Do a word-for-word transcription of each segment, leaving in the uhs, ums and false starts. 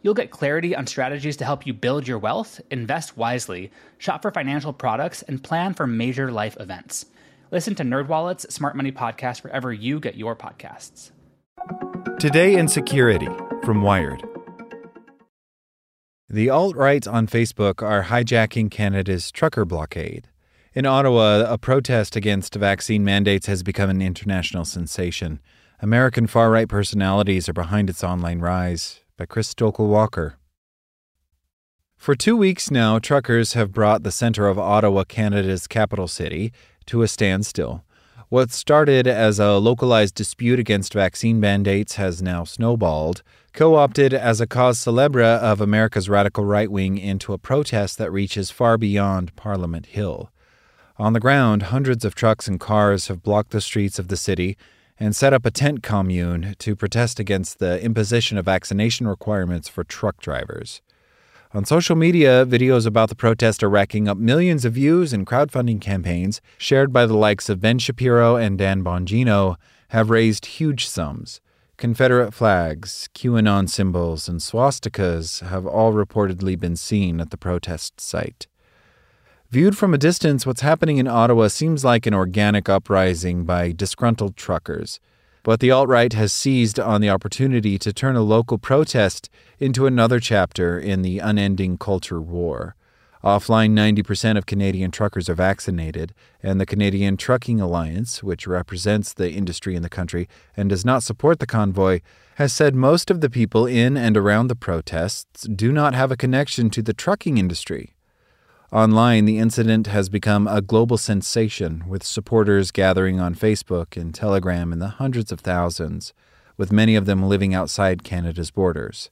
You'll get clarity on strategies to help you build your wealth, invest wisely, shop for financial products, and plan for major life events. Listen to NerdWallet's Smart Money Podcast wherever you get your podcasts. Today in Security from Wired. The alt-right on Facebook are hijacking Canada's trucker blockade. In Ottawa, a protest against vaccine mandates has become an international sensation. American far-right personalities are behind its online rise. By Chris Stokel-Walker. For two weeks now, truckers have brought the center of Ottawa, Canada's capital city, to a standstill. What started as a localized dispute against vaccine mandates has now snowballed, co-opted as a cause celebre of America's radical right wing into a protest that reaches far beyond Parliament Hill. On the ground, hundreds of trucks and cars have blocked the streets of the city and set up a tent commune to protest against the imposition of vaccination requirements for truck drivers. On social media, videos about the protest are racking up millions of views, and crowdfunding campaigns shared by the likes of Ben Shapiro and Dan Bongino have raised huge sums. Confederate flags, QAnon symbols, and swastikas have all reportedly been seen at the protest site. Viewed from a distance, what's happening in Ottawa seems like an organic uprising by disgruntled truckers. But the alt-right has seized on the opportunity to turn a local protest into another chapter in the unending culture war. Offline, ninety percent of Canadian truckers are vaccinated, and the Canadian Trucking Alliance, which represents the industry in the country and does not support the convoy, has said most of the people in and around the protests do not have a connection to the trucking industry. Online, the incident has become a global sensation, with supporters gathering on Facebook and Telegram in the hundreds of thousands, with many of them living outside Canada's borders.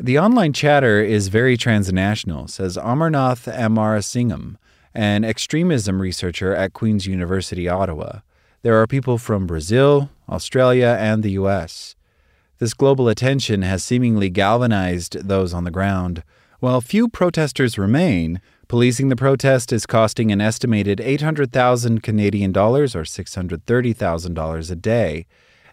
The online chatter is very transnational, says Amarnath Amarasingam, an extremism researcher at Queen's University, Ottawa. There are people from Brazil, Australia, and the U S. This global attention has seemingly galvanized those on the ground. While few protesters remain, policing the protest is costing an estimated eight hundred thousand dollars Canadian dollars or six hundred thirty thousand dollars a day.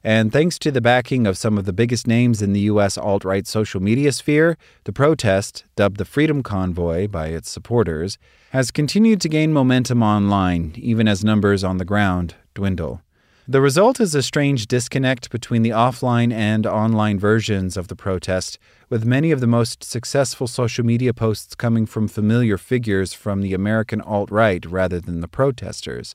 And thanks to the backing of some of the biggest names in the U S alt-right social media sphere, the protest, dubbed the Freedom Convoy by its supporters, has continued to gain momentum online, even as numbers on the ground dwindle. The result is a strange disconnect between the offline and online versions of the protest, with many of the most successful social media posts coming from familiar figures from the American alt-right rather than the protesters.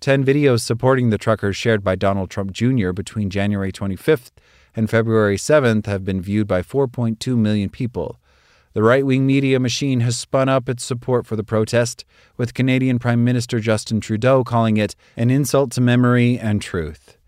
Ten videos supporting the truckers shared by Donald Trump Junior between January twenty-fifth and February seventh have been viewed by four point two million people. The right-wing media machine has spun up its support for the protest, with Canadian Prime Minister Justin Trudeau calling it an insult to memory and truth.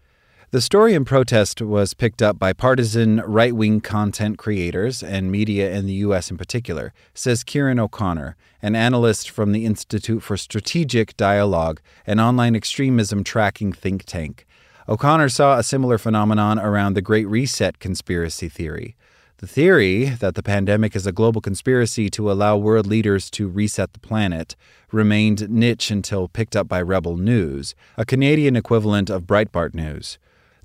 The story and protest was picked up by partisan right-wing content creators and media in the U S in particular, says Kieran O'Connor, an analyst from the Institute for Strategic Dialogue, an online extremism tracking think tank. O'Connor saw a similar phenomenon around the Great Reset conspiracy theory. The theory that the pandemic is a global conspiracy to allow world leaders to reset the planet remained niche until picked up by Rebel News, a Canadian equivalent of Breitbart News.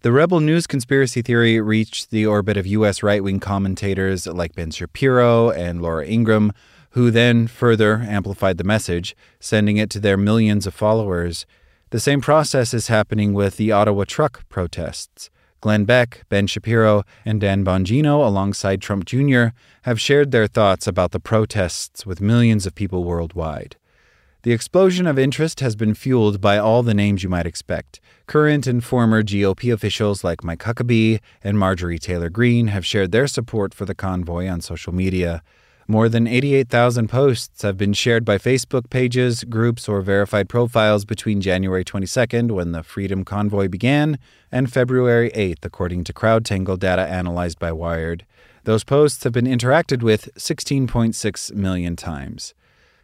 The Rebel News conspiracy theory reached the orbit of U S right-wing commentators like Ben Shapiro and Laura Ingraham, who then further amplified the message, sending it to their millions of followers. The same process is happening with the Ottawa truck protests. Glenn Beck, Ben Shapiro, and Dan Bongino, alongside Trump Junior, have shared their thoughts about the protests with millions of people worldwide. The explosion of interest has been fueled by all the names you might expect. Current and former G O P officials like Mike Huckabee and Marjorie Taylor Greene have shared their support for the convoy on social media. More than eighty-eight thousand posts have been shared by Facebook pages, groups, or verified profiles between January twenty-second, when the Freedom Convoy began, and February eighth, according to CrowdTangle data analyzed by Wired. Those posts have been interacted with sixteen point six million times.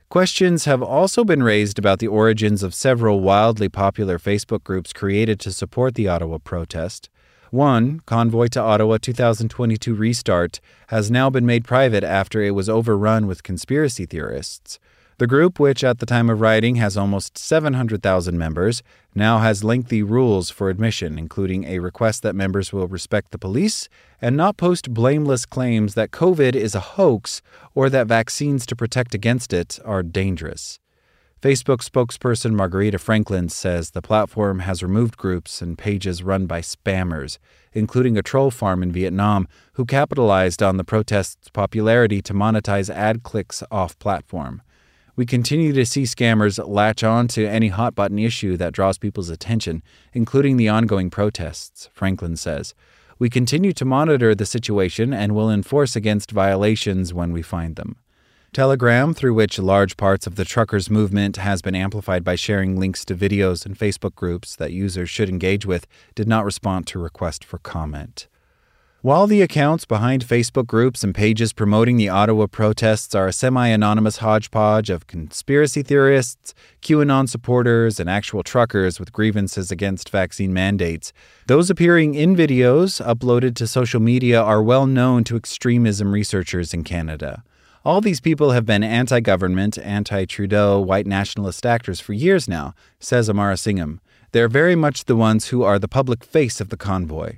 Questions have also been raised about the origins of several wildly popular Facebook groups created to support the Ottawa protest. One, Convoy to Ottawa twenty twenty-two Restart, has now been made private after it was overrun with conspiracy theorists. The group, which at the time of writing has almost seven hundred thousand members, now has lengthy rules for admission, including a request that members will respect the police and not post blameless claims that COVID is a hoax or that vaccines to protect against it are dangerous. Facebook spokesperson Margarita Franklin says the platform has removed groups and pages run by spammers, including a troll farm in Vietnam who capitalized on the protest's popularity to monetize ad clicks off-platform. We continue to see scammers latch on to any hot-button issue that draws people's attention, including the ongoing protests, Franklin says. We continue to monitor the situation and will enforce against violations when we find them. Telegram, through which large parts of the truckers' movement has been amplified by sharing links to videos and Facebook groups that users should engage with, did not respond to request for comment. While the accounts behind Facebook groups and pages promoting the Ottawa protests are a semi-anonymous hodgepodge of conspiracy theorists, QAnon supporters, and actual truckers with grievances against vaccine mandates, those appearing in videos uploaded to social media are well known to extremism researchers in Canada. All these people have been anti-government, anti-Trudeau, white nationalist actors for years now, says Amarasingam. They're very much the ones who are the public face of the convoy.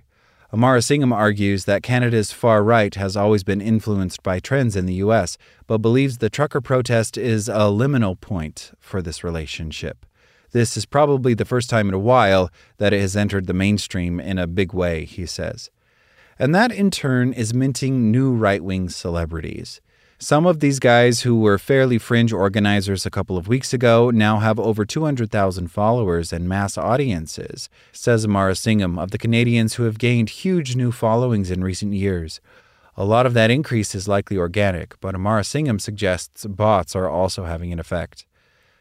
Amarasingam argues that Canada's far right has always been influenced by trends in the U S, but believes the trucker protest is a liminal point for this relationship. This is probably the first time in a while that it has entered the mainstream in a big way, he says. And that, in turn, is minting new right-wing celebrities. Some of these guys who were fairly fringe organizers a couple of weeks ago now have over two hundred thousand followers and mass audiences, says Amarasingam, of the Canadians who have gained huge new followings in recent years. A lot of that increase is likely organic, but Amarasingam suggests bots are also having an effect.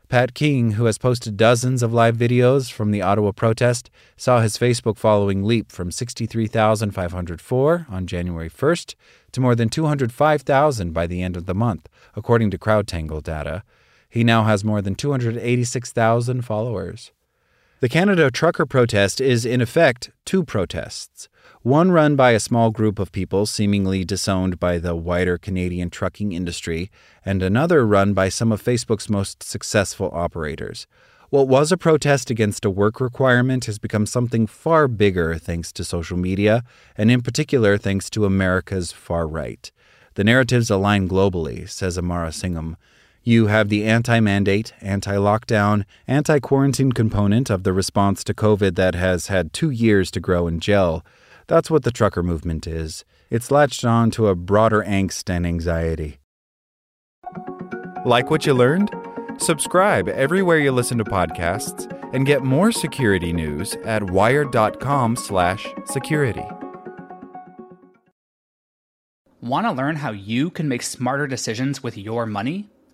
Pat King, who has posted dozens of live videos from the Ottawa protest, saw his Facebook following leap from sixty-three thousand five hundred four on January first to more than two hundred five thousand by the end of the month, according to CrowdTangle data. He now has more than two hundred eighty-six thousand followers. The Canada trucker protest is, in effect, two protests. One run by a small group of people seemingly disowned by the wider Canadian trucking industry, and another run by some of Facebook's most successful operators. What was a protest against a work requirement has become something far bigger thanks to social media, and in particular thanks to America's far right. The narratives align globally, says Amarasingam. You have the anti-mandate, anti-lockdown, anti-quarantine component of the response to COVID that has had two years to grow and gel. That's what the trucker movement is. It's latched on to a broader angst and anxiety. Like what you learned? Subscribe everywhere you listen to podcasts and get more security news at wired.com slash security. Want to learn how you can make smarter decisions with your money?